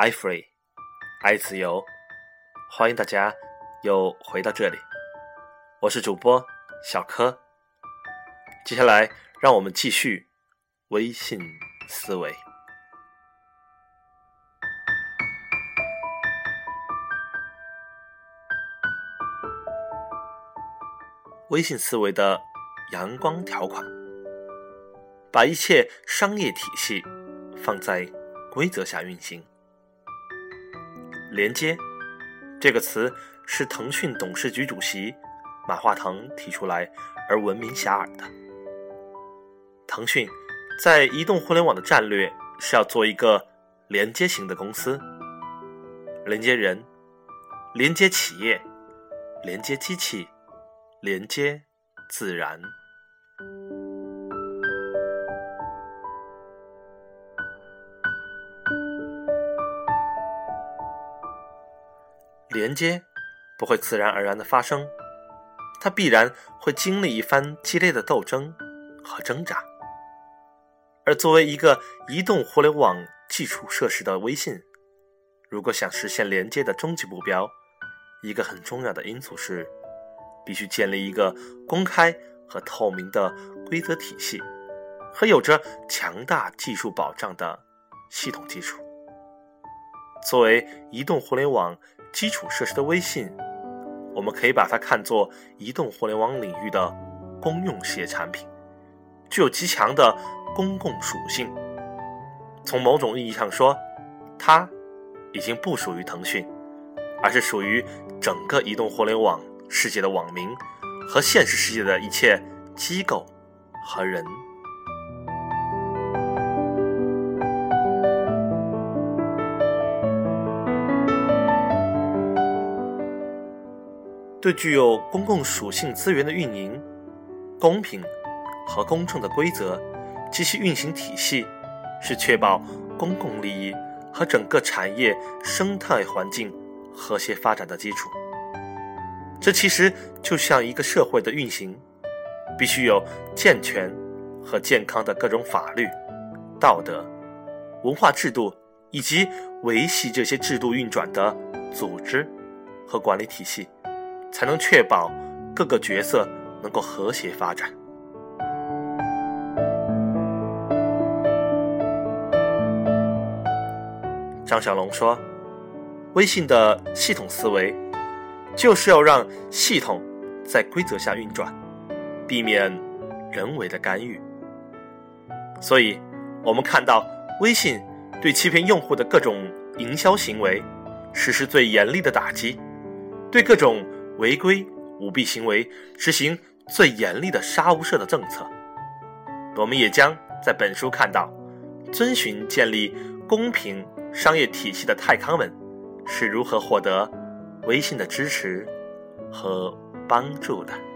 iFree 爱自由，欢迎大家又回到这里，我是主播小柯。接下来让我们继续微信思维。微信思维的阳光条款，把一切商业体系放在规则下运行。连接这个词是腾讯董事局主席马化腾提出来而闻名遐迩的。腾讯在移动互联网的战略是要做一个连接型的公司，连接人，连接企业，连接机器，连接自然。连接不会自然而然地发生，它必然会经历一番激烈的斗争和挣扎。而作为一个移动互联网基础设施的微信，如果想实现连接的终极目标，一个很重要的因素是必须建立一个公开和透明的规则体系和有着强大技术保障的系统基础。作为移动互联网基础设施的微信，我们可以把它看作移动互联网领域的公用事业产品，具有极强的公共属性。从某种意义上说，它已经不属于腾讯，而是属于整个移动互联网世界的网民和现实世界的一切机构和人。对具有公共属性资源的运营，公平和公正的规则及其运行体系，是确保公共利益和整个产业生态环境和谐发展的基础。这其实就像一个社会的运行，必须有健全和健康的各种法律、道德、文化制度，以及维系这些制度运转的组织和管理体系，才能确保各个角色能够和谐发展。张小龙说，微信的系统思维就是要让系统在规则下运转，避免人为的干预。所以我们看到微信对欺骗用户的各种营销行为实施最严厉的打击，对各种违规舞弊行为实行最严厉的杀无赦的政策。我们也将在本书看到，遵循建立公平商业体系的泰康们是如何获得微信的支持和帮助的。